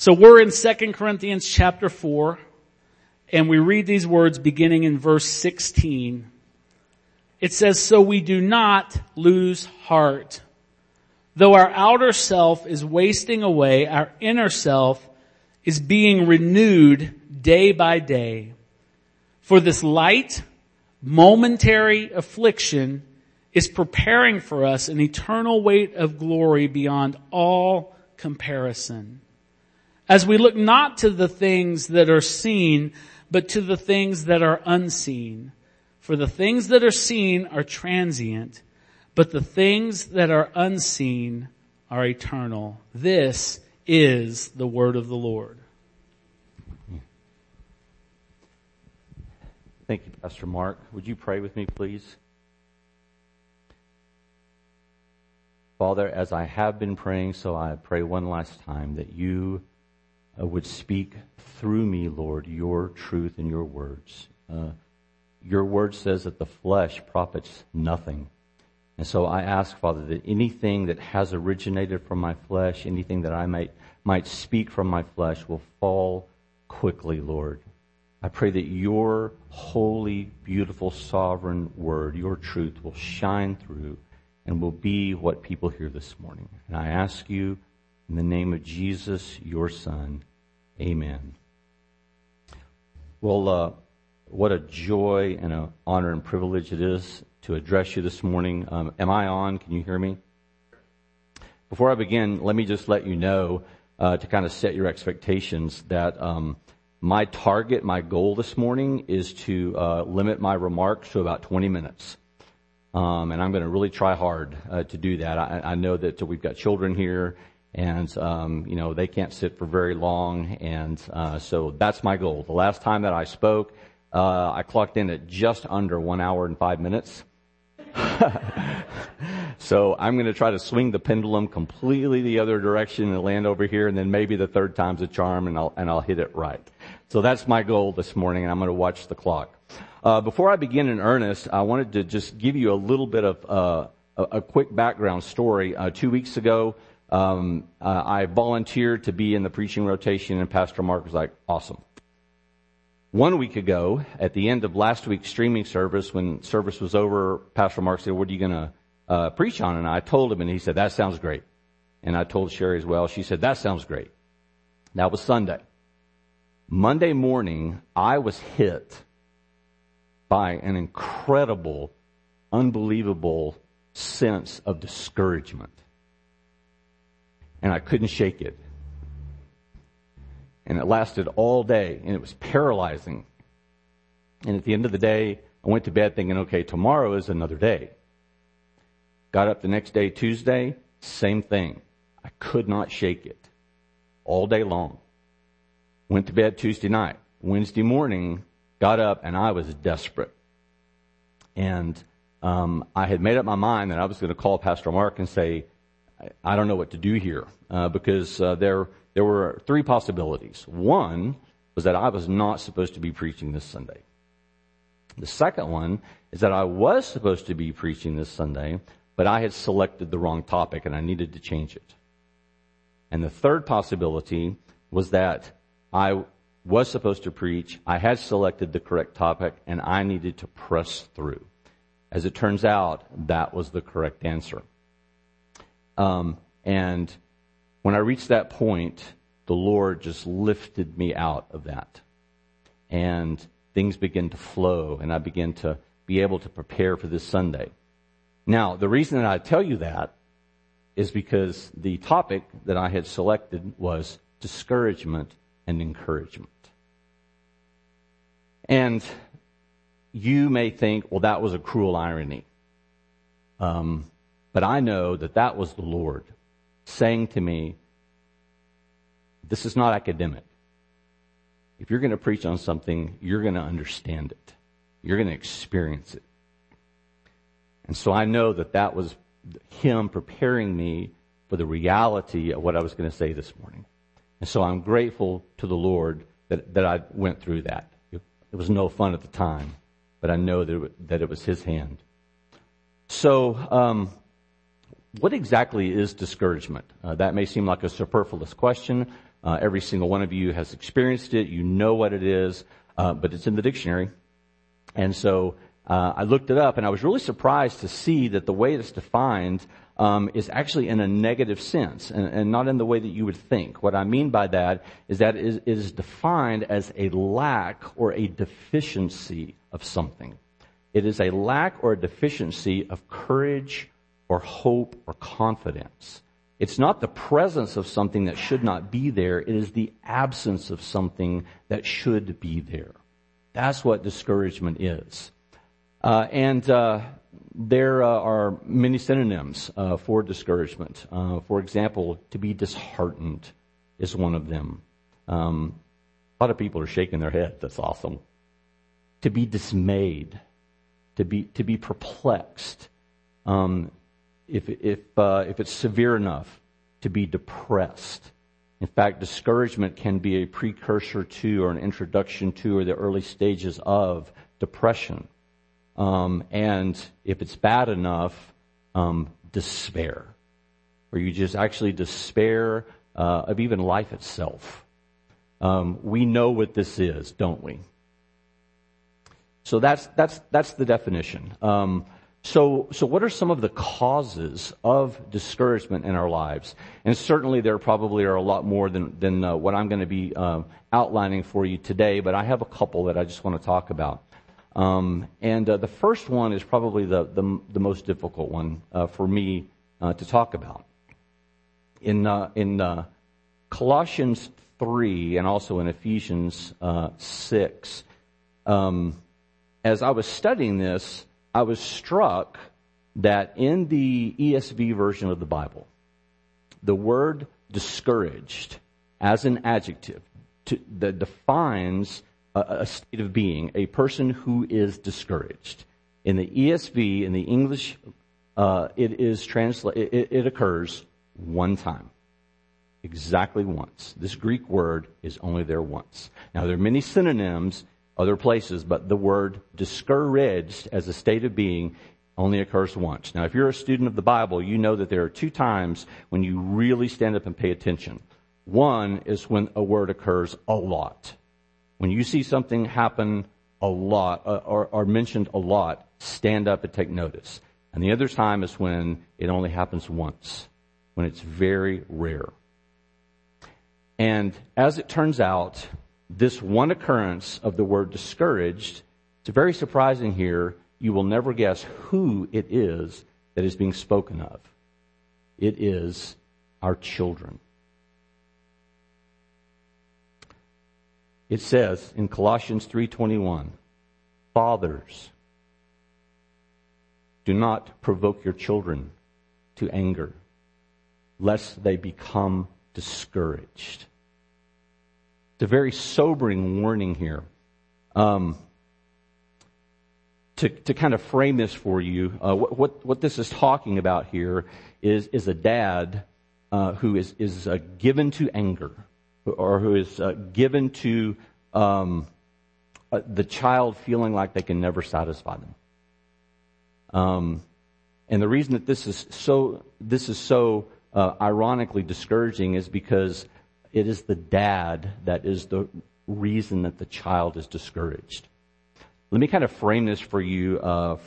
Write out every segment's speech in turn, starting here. So we're in 2 Corinthians chapter 4, and we read these words beginning in verse 16. It says, "So we do not lose heart. Though our outer self is wasting away, our inner self is being renewed day by day. For this light, momentary affliction is preparing for us an eternal weight of glory beyond all comparison. As we look not to the things that are seen, but to the things that are unseen. For the things that are seen are transient, but the things that are unseen are eternal." This is the word of the Lord. Thank you, Pastor Mark. Would you pray with me, please? Father, as I have been praying, so I pray one last time that you would speak through me, Lord, your truth and your words. Your word says that the flesh profits nothing. And so I ask, Father, that anything that has originated from my flesh, anything that I might speak from my flesh will fall quickly, Lord. I pray that your holy, beautiful, sovereign word, your truth, will shine through and will be what people hear this morning. And I ask you in the name of Jesus, your Son. Amen. Well, what a joy and an honor and privilege it is to address you this morning. Am I on? Can you hear me? Before I begin, let me just let you know, to kind of set your expectations, that my target, my goal this morning is to limit my remarks to about 20 minutes. And I'm going to really try hard to do that. I know that we've got children here, and you know, they can't sit for very long, and so that's my goal. The last time that I spoke, I clocked in at just under 1 hour and 5 minutes. So I'm going to try to swing the pendulum completely the other direction and land over here, and then maybe the third time's a charm, and I'll hit it right. So that's my goal this morning, and I'm going to watch the clock. Before I begin in earnest, I wanted to just give you a little bit of a quick background story. 2 weeks ago, I volunteered to be in the preaching rotation, and Pastor Mark was like, "Awesome." 1 week ago, at the end of last week's streaming service, when service was over, Pastor Mark said, "What are you going to preach on?" And I told him, and he said, "That sounds great." And I told Sherry as well. She said, "That sounds great." That was Sunday. Monday morning, I was hit by an incredible, unbelievable sense of discouragement. And I couldn't shake it. And it lasted all day, and it was paralyzing. And at the end of the day, I went to bed thinking, okay, tomorrow is another day. Got up the next day, Tuesday, same thing. I could not shake it all day long. Went to bed Tuesday night. Wednesday morning, got up, and I was desperate. And I had made up my mind that I was going to call Pastor Mark and say, I don't know what to do here, because there were three possibilities. One was that I was not supposed to be preaching this Sunday. The second one is that I was supposed to be preaching this Sunday, but I had selected the wrong topic and I needed to change it. And the third possibility was that I was supposed to preach, I had selected the correct topic, and I needed to press through. As it turns out, that was the correct answer. And when I reached that point, the Lord just lifted me out of that. And things began to flow, and I began to be able to prepare for this Sunday. Now, the reason that I tell you that is because the topic that I had selected was discouragement and encouragement. And you may think, well, that was a cruel irony. But I know that that was the Lord saying to me, this is not academic. If you're going to preach on something, you're going to understand it. You're going to experience it. And so I know that that was him preparing me for the reality of what I was going to say this morning. And so I'm grateful to the Lord that I went through that. It was no fun at the time, but I know that it was his hand. So, what exactly is discouragement? That may seem like a superfluous question, Every single one of you has experienced it. You know what it is, but it's in the dictionary. And so I looked it up, and I was really surprised to see that the way it's defined is actually in a negative sense, and not in the way that you would think. What I mean by that is it is defined as a lack or a deficiency of something. It is a lack or a deficiency of courage or hope or confidence. It's not the presence of something that should not be there. It is the absence of something that should be there. That's what discouragement is. There are many synonyms for discouragement. For example, to be disheartened is one of them. A lot of people are shaking their head. That's awesome. To be dismayed, to be perplexed. If it's severe enough, to be depressed. In fact, discouragement can be a precursor to or an introduction to or the early stages of depression. And if it's bad enough, despair, where you just actually despair of even life itself. We know what this is, don't we? So that's the definition. So what are some of the causes of discouragement in our lives? And certainly there probably are a lot more than what I'm going to be outlining for you today, but I have a couple that I just want to talk about. The first one is probably the most difficult one for me to talk about. In Colossians 3 and also in Ephesians 6, as I was studying this, I was struck that in the ESV version of the Bible, the word discouraged as an adjective that defines a state of being, a person who is discouraged. In the ESV, in the English, it occurs one time. Exactly once. This Greek word is only there once. Now, there are many synonyms other places, but the word discouraged as a state of being only occurs once. Now, if you're a student of the Bible, you know that there are two times when you really stand up and pay attention. One is when a word occurs a lot. When you see something happen a lot or mentioned a lot, stand up and take notice. And the other time is when it only happens once, when it's very rare. And as it turns out, this one occurrence of the word discouraged, it's very surprising here. You will never guess who it is that is being spoken of. It is our children. It says in Colossians 3:21, fathers, do not provoke your children to anger, lest they become discouraged. It's a very sobering warning here. To kind of frame this for you, what this is talking about here is a dad who is given to anger, or who is given to the child feeling like they can never satisfy them. And the reason that this is so ironically discouraging is because it is the dad that is the reason that the child is discouraged. Let me kind of frame this for you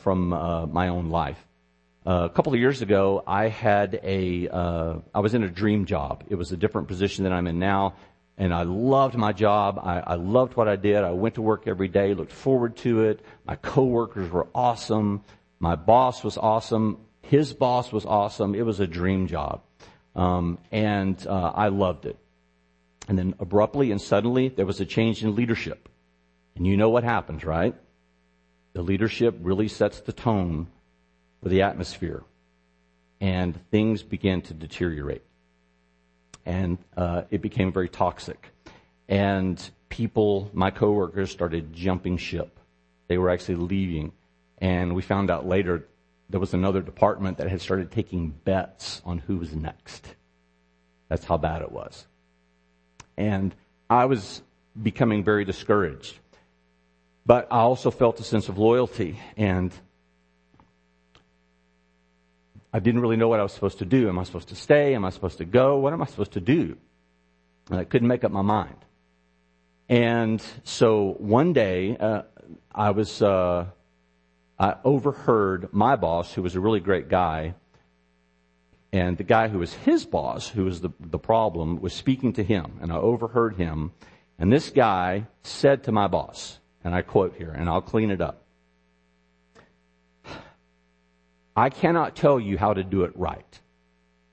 from my own life. A couple of years ago, I had I was in a dream job. It was a different position than I'm in now, and I loved my job. I loved what I did. I went to work every day, looked forward to it. My coworkers were awesome. My boss was awesome. His boss was awesome. It was a dream job. I loved it. And then abruptly and suddenly, there was a change in leadership. And you know what happens, right? The leadership really sets the tone for the atmosphere, and things began to deteriorate, and it became very toxic, and my coworkers started jumping ship. They were actually leaving, and we found out later there was another department that had started taking bets on who was next. That's how bad it was. And I was becoming very discouraged, but I also felt a sense of loyalty, and I didn't really know what I was supposed to do. Am I supposed to stay? Am I supposed to go? What am I supposed to do? And I couldn't make up my mind. And so one day, I overheard my boss, who was a really great guy, and the guy who was his boss, who was the problem, was speaking to him. And I overheard him. And this guy said to my boss, and I quote here, and I'll clean it up, "I cannot tell you how to do it right,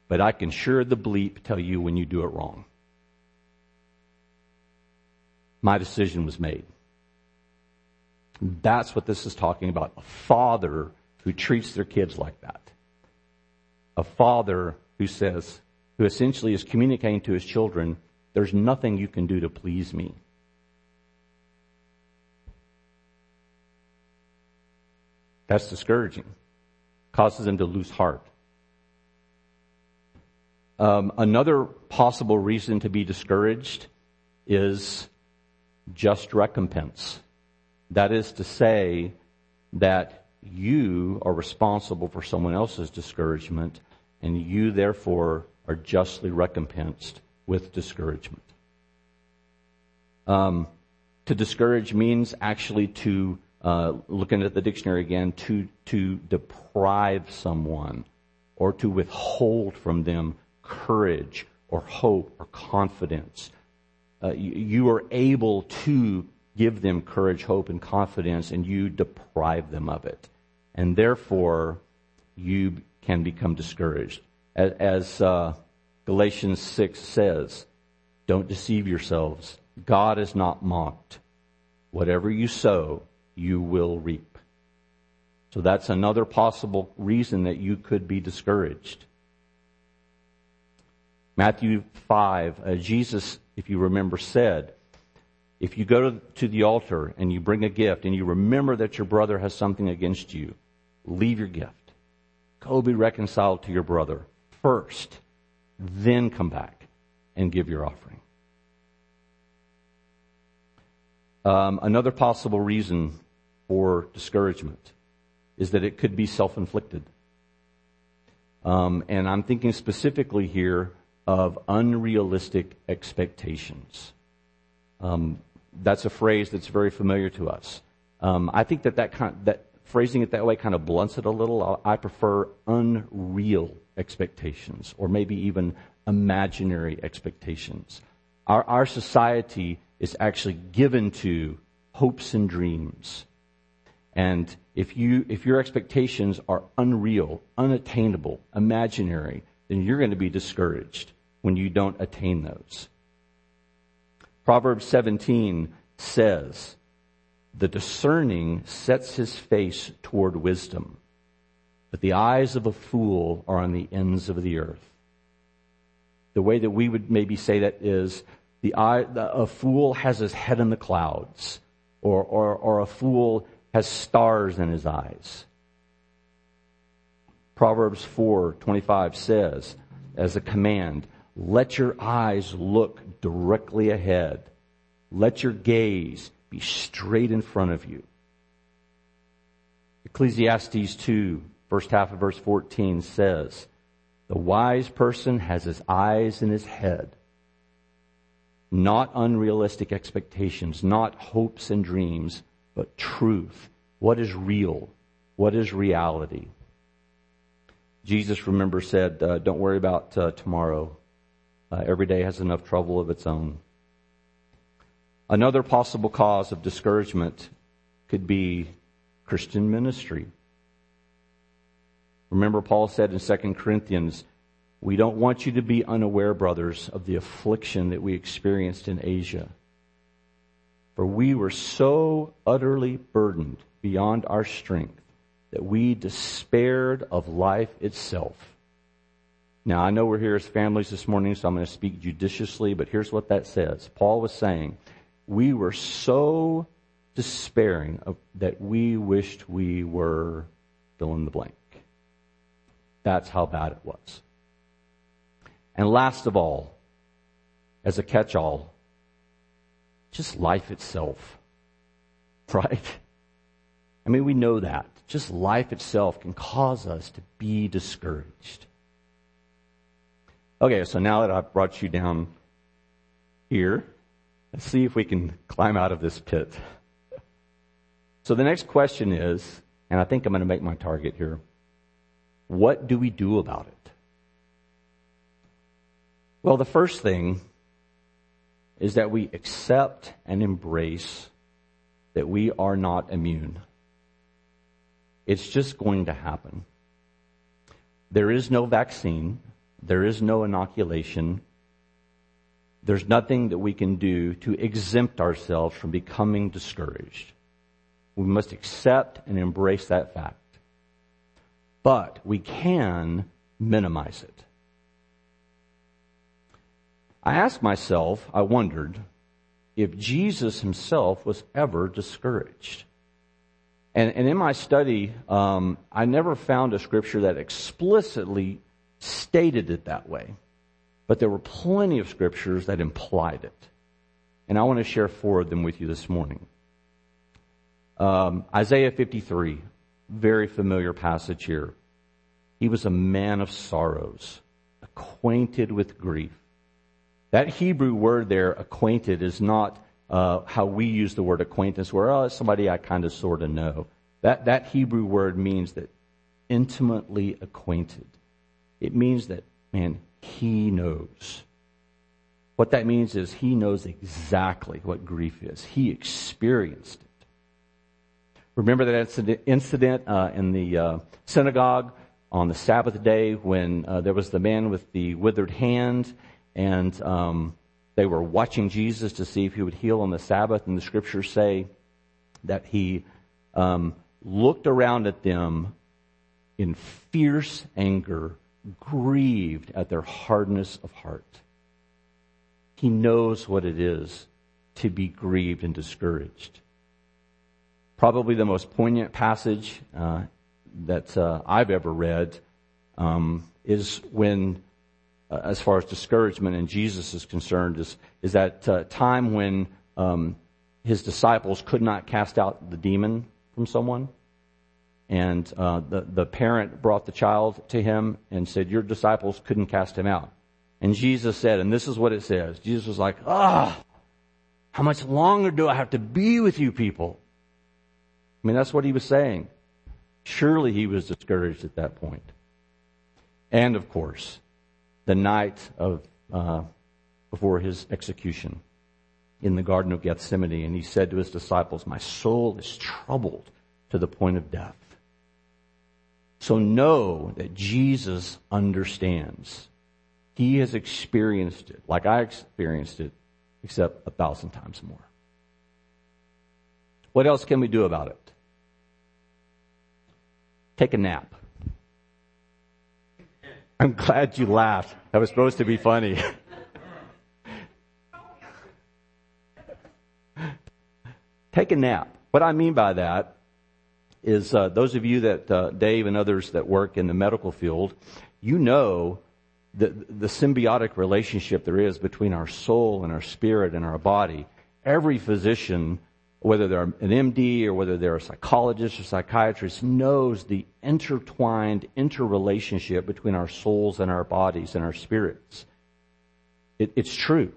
but I can sure the bleep tell you when you do it wrong." My decision was made. That's what this is talking about. A father who treats their kids like that. A father who says, who essentially is communicating to his children, there's nothing you can do to please me. That's discouraging. Causes them to lose heart. Another possible reason to be discouraged is just recompense. That is to say that you are responsible for someone else's discouragement, and you therefore are justly recompensed with discouragement. To discourage means actually to, looking at the dictionary again, to deprive someone or to withhold from them courage or hope or confidence. You are able to give them courage, hope, and confidence, and you deprive them of it. And therefore, you can become discouraged. As Galatians 6 says, "Don't deceive yourselves. God is not mocked. Whatever you sow, you will reap." So that's another possible reason that you could be discouraged. Matthew 5, Jesus, if you remember, said, if you go to the altar and you bring a gift and you remember that your brother has something against you, leave your gift. Go be reconciled to your brother first, then come back and give your offering. Another possible reason for discouragement is that it could be self-inflicted. And I'm thinking specifically here of unrealistic expectations. That's a phrase that's very familiar to us. I think that phrasing it that way kind of blunts it a little. I prefer unreal expectations, or maybe even imaginary expectations. Our society is actually given to hopes and dreams. And if your expectations are unreal, unattainable, imaginary, then you're going to be discouraged when you don't attain those. Proverbs 17 says, "The discerning sets his face toward wisdom, but the eyes of a fool are on the ends of the earth." The way that we would maybe say that is, a fool has his head in the clouds, or a fool has stars in his eyes. Proverbs 4:25 says, as a command, "Let your eyes look directly ahead. Let your gaze be straight in front of you." Ecclesiastes 2, first half of verse 14 says, "The wise person has his eyes in his head." Not unrealistic expectations, not hopes and dreams, but truth. What is real? What is reality? Jesus, remember, said, don't worry about tomorrow. Every day has enough trouble of its own. Another possible cause of discouragement could be Christian ministry. Remember, Paul said in 2 Corinthians, "We don't want you to be unaware, brothers, of the affliction that we experienced in Asia. For we were so utterly burdened beyond our strength that we despaired of life itself." Now, I know we're here as families this morning, so I'm going to speak judiciously, but here's what that says. Paul was saying, we were so despairing that we wished we were fill in the blank. That's how bad it was. And last of all, as a catch-all, just life itself, right? I mean, we know that. Just life itself can cause us to be discouraged. Okay, so now that I've brought you down here. Let's see if we can climb out of this pit. So the next question is, and I think I'm going to make my target here, what do we do about it? Well, the first thing is that we accept and embrace that we are not immune. It's just going to happen. There is no vaccine. There is no inoculation. There's nothing that we can do to exempt ourselves from becoming discouraged. We must accept and embrace that fact. But we can minimize it. I asked myself, I wondered, if Jesus himself was ever discouraged. And in my study, I never found a scripture that explicitly stated it that way. But there were plenty of scriptures that implied it. And I want to share four of them with you this morning. Isaiah 53, very familiar passage here. He was a man of sorrows, acquainted with grief. That Hebrew word there, acquainted, is not how we use the word acquaintance, where, oh, it's somebody I kind of sort of know. That Hebrew word means that intimately acquainted. It means that, man, he knows. What that means is he knows exactly what grief is. He experienced it. Remember that incident in the synagogue on the Sabbath day when there was the man with the withered hand, and they were watching Jesus to see if he would heal on the Sabbath. And the scriptures say that he looked around at them in fierce anger, grieved at their hardness of heart. He knows what it is to be grieved and discouraged. Probably the most poignant passage that I've ever read is when, as far as discouragement and Jesus is concerned, is that time when his disciples could not cast out the demon from someone. And the parent brought the child to him and said, your disciples couldn't cast him out. And Jesus said, and this is what it says, Jesus was like, how much longer do I have to be with you people? I mean, that's what he was saying. Surely he was discouraged at that point. And, of course, the night of before his execution in the Garden of Gethsemane. And he said to his disciples, my soul is troubled to the point of death. So know that Jesus understands. He has experienced it like I experienced it, except 1,000 times more. What else can we do about it? Take a nap. I'm glad you laughed. That was supposed to be funny. Take a nap. What I mean by that is those of you that, Dave and others that work in the medical field, you know the symbiotic relationship there is between our soul and our spirit and our body. Every physician, whether they're an MD or whether they're a psychologist or psychiatrist, knows the intertwined interrelationship between our souls and our bodies and our spirits. It's true.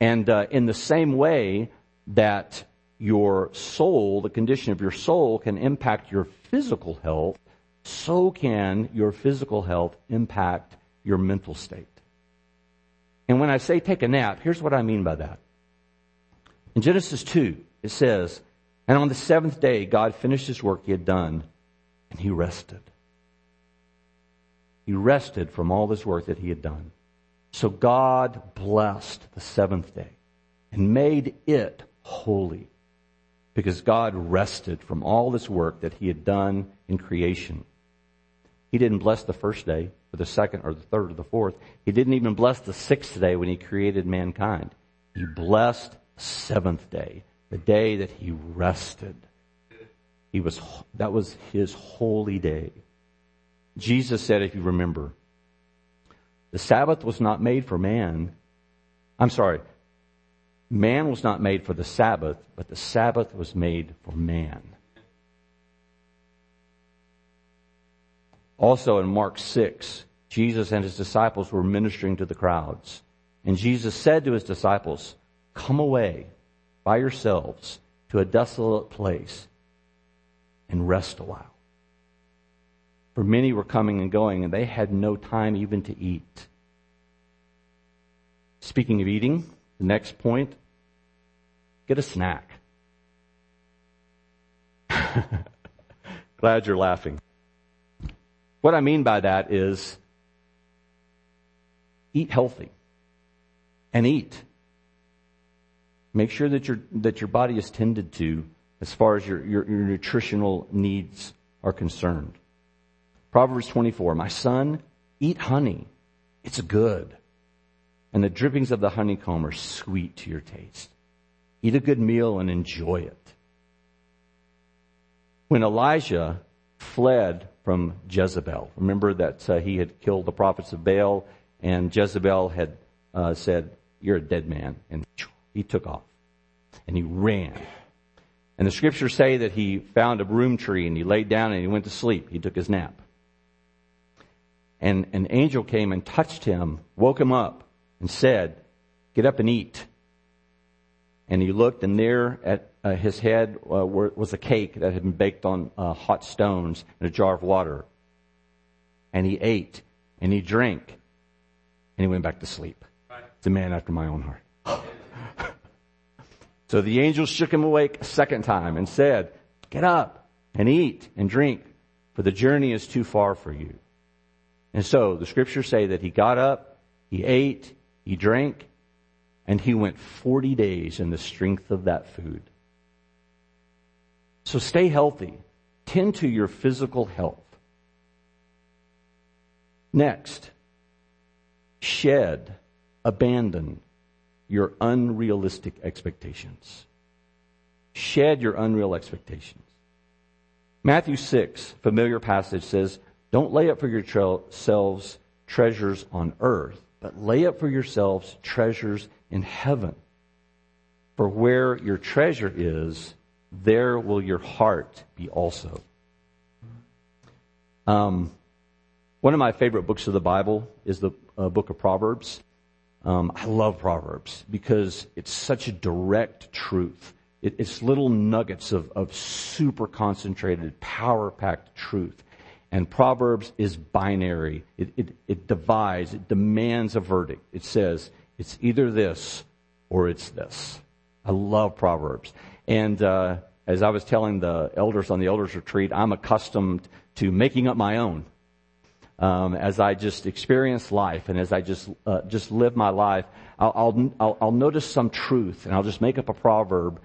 And in the same way that your soul, the condition of your soul, can impact your physical health, so can your physical health impact your mental state. And when I say take a nap, here's what I mean by that. In Genesis 2, it says, and on the seventh day, God finished his work he had done, and he rested. He rested from all this work that he had done. So God blessed the seventh day and made it holy, because God rested from all this work that he had done in creation. He didn't bless the first day, or the second, or the third, or the fourth. He didn't even bless the sixth day when he created mankind. He blessed the seventh day, the day that he rested. That was his holy day. Jesus said, if you remember, the Sabbath was not made for man. I'm sorry. Man was not made for the Sabbath, but the Sabbath was made for man. Also in Mark 6, Jesus and his disciples were ministering to the crowds. And Jesus said to his disciples, "Come away by yourselves to a desolate place and rest a while." For many were coming and going, and they had no time even to eat. Speaking of eating, the next point, get a snack. Glad you're laughing. What I mean by that is eat healthy and eat. Make sure that your body is tended to as far as your nutritional needs are concerned. Proverbs 24, "My son, eat honey. It's good. And the drippings of the honeycomb are sweet to your taste." Eat a good meal and enjoy it. When Elijah fled from Jezebel, remember that he had killed the prophets of Baal, and Jezebel had said, "You're a dead man." And he took off and he ran. And the scriptures say that he found a broom tree and he laid down and he went to sleep. He took his nap. And an angel came and touched him, woke him up, and said, "Get up and eat." And he looked, and there at his head was a cake that had been baked on hot stones and a jar of water. And he ate, and he drank, and he went back to sleep. Right. It's a man after my own heart. So the angel shook him awake a second time and said, "Get up and eat and drink, for the journey is too far for you." And so the scriptures say that he got up, he ate, he drank, and he went 40 days in the strength of that food. So stay healthy. Tend to your physical health. Next, shed, abandon your unrealistic expectations. Shed your unreal expectations. Matthew 6, familiar passage, says, "Don't lay up for yourselves treasures on earth, but lay up for yourselves treasures in heaven. For where your treasure is, there will your heart be also." One of my favorite books of the Bible is the book of Proverbs. I love Proverbs because it's such a direct truth. It's little nuggets of super concentrated, power-packed truth. And Proverbs is binary. It divides, it demands a verdict. It says, it's either this or it's this. I love Proverbs. And as I was telling the elders on the elders retreat, I'm accustomed to making up my own. As I just experience life and as I just live my life, I'll notice some truth and I'll just make up a proverb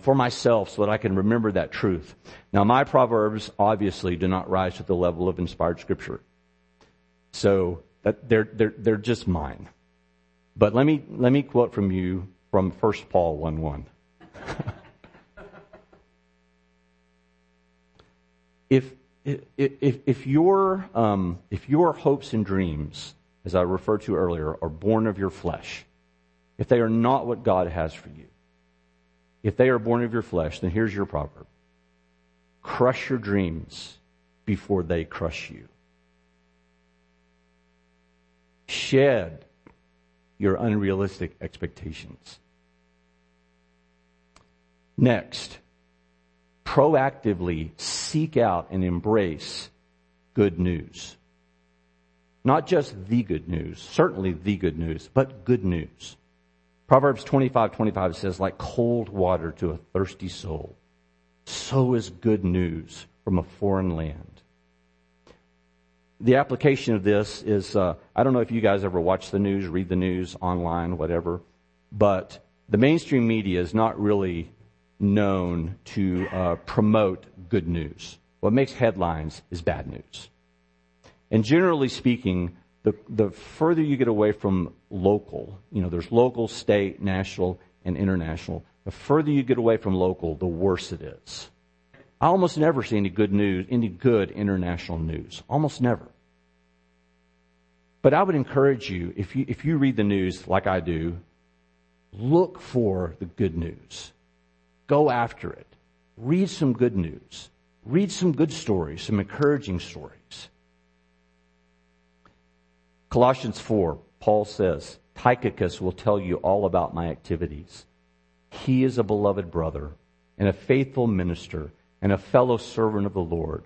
for myself so that I can remember that truth. Now, my proverbs obviously do not rise to the level of inspired scripture. So that they're just mine. But let me quote from you from 1 Paul 1:1. If your hopes and dreams, as I referred to earlier, are born of your flesh, if they are not what God has for you, if they are born of your flesh, then here's your proverb. Crush your dreams before they crush you. Shed your unrealistic expectations. Next, proactively seek out and embrace good news. Not just the good news, certainly the good news, but good news. Proverbs 25:25 says, "Like cold water to a thirsty soul, so is good news from a foreign land." The application of this is, I don't know if you guys ever watch the news, read the news online, whatever, but the mainstream media is not really known to promote good news. What makes headlines is bad news. And generally speaking, the further you get away from local, there's local, state, national, and international. The further you get away from local, the worse it is. I almost never see any good news, any good international news. Almost never. But I would encourage you, if you read the news like I do, look for the good news. Go after it. Read some good news. Read some good stories, some encouraging stories. Colossians 4, Paul says, Tychicus will tell you all about my activities. He is a beloved brother and a faithful minister and a fellow servant of the Lord.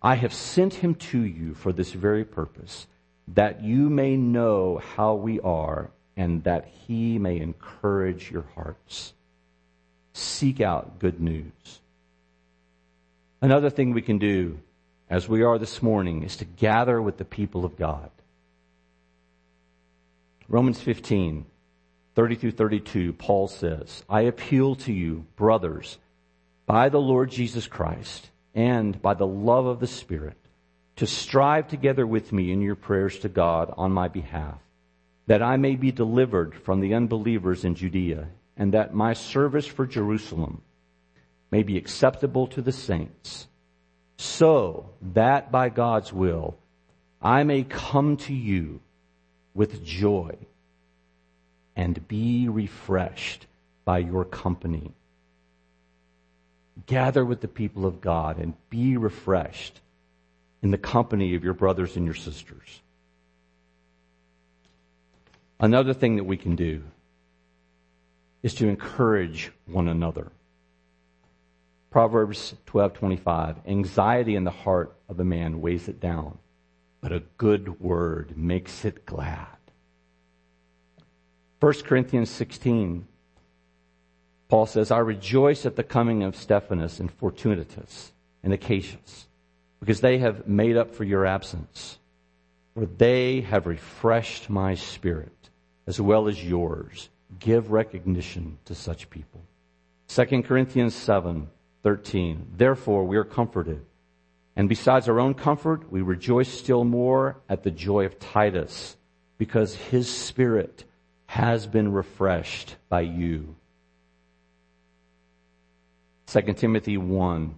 I have sent him to you for this very purpose, that you may know how we are and that he may encourage your hearts. Seek out good news. Another thing we can do, as we are this morning, is to gather with the people of God. Romans 15, 30 through 32, Paul says, I appeal to you, brothers, by the Lord Jesus Christ and by the love of the Spirit, to strive together with me in your prayers to God on my behalf, that I may be delivered from the unbelievers in Judea, and that my service for Jerusalem may be acceptable to the saints, so that by God's will I may come to you with joy and be refreshed by your company. Gather with the people of God and be refreshed in the company of your brothers and your sisters. Another thing that we can do is to encourage one another. Proverbs 12:25, anxiety in the heart of a man weighs it down, but a good word makes it glad. 1 Corinthians 16, Paul says, I rejoice at the coming of Stephanas and Fortunatus and Achaicus, because they have made up for your absence, for they have refreshed my spirit as well as yours. Give recognition to such people. 2 Corinthians 7:13. Therefore we are comforted, and besides our own comfort, we rejoice still more at the joy of Titus, because his spirit has been refreshed by you. 2 Timothy 1,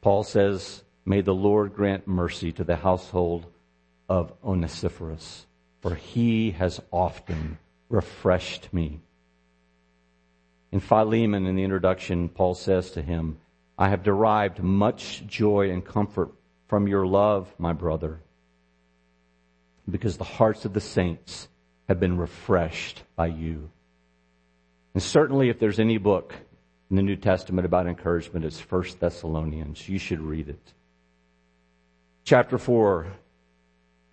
Paul says, may the Lord grant mercy to the household of Onesiphorus, for he has often refreshed me. In Philemon, in the introduction, Paul says to him, I have derived much joy and comfort from your love, my brother, because the hearts of the saints have been refreshed by you. And certainly if there's any book in the New Testament about encouragement, it's 1 Thessalonians. You should read it. Chapter 4,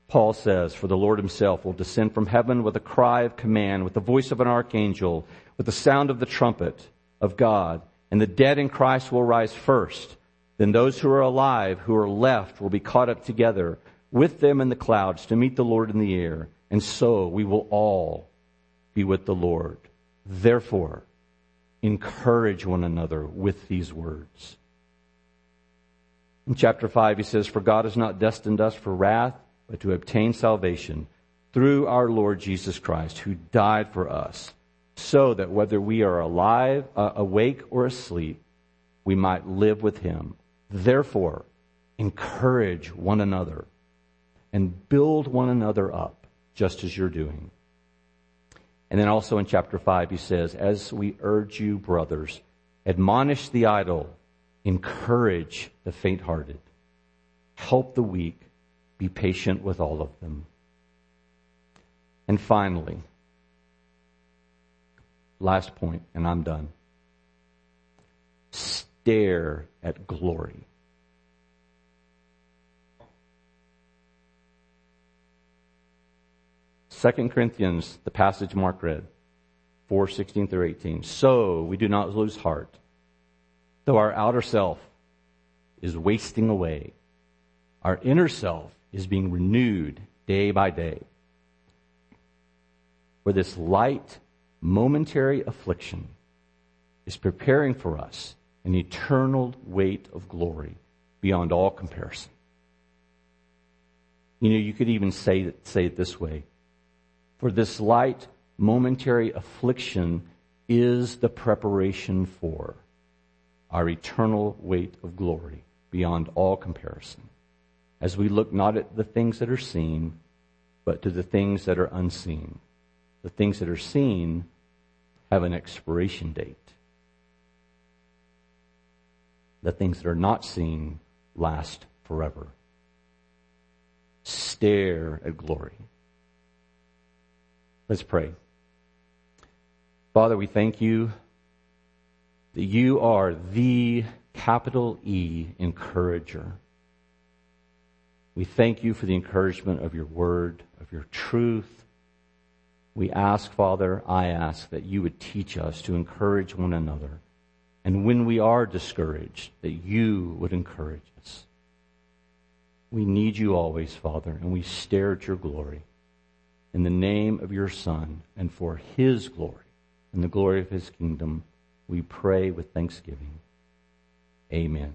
Paul says, for the Lord himself will descend from heaven with a cry of command, with the voice of an archangel, with the sound of the trumpet of God, and the dead in Christ will rise first. Then those who are alive, who are left, will be caught up together with them in the clouds to meet the Lord in the air. And so we will all be with the Lord. Therefore, encourage one another with these words. In chapter 5, he says, for God has not destined us for wrath, but to obtain salvation through our Lord Jesus Christ, who died for us, so that whether we are alive, awake or asleep, we might live with him. Therefore, encourage one another and build one another up, just as you're doing. And then also in chapter 5, he says, as we urge you, brothers, admonish the idle, encourage the faint-hearted, help the weak, be patient with all of them. And finally, last point, and I'm done. Stare at glory. Second Corinthians, the passage Mark read, 4:16 through 18. So we do not lose heart, though our outer self is wasting away, our inner self is being renewed day by day. For this light, momentary affliction is preparing for us an eternal weight of glory beyond all comparison. You know, you could even say it this way. For this light, momentary affliction is the preparation for our eternal weight of glory beyond all comparison, as we look not at the things that are seen, but to the things that are unseen. The things that are seen have an expiration date. The things that are not seen last forever. Stare at glory. Let's pray. Father, we thank you that you are the capital E encourager. We thank you for the encouragement of your word, of your truth. We ask, Father, I ask that you would teach us to encourage one another. And when we are discouraged, that you would encourage us. We need you always, Father, and we stare at your glory. In the name of your Son and for his glory and the glory of his kingdom, we pray with thanksgiving. Amen.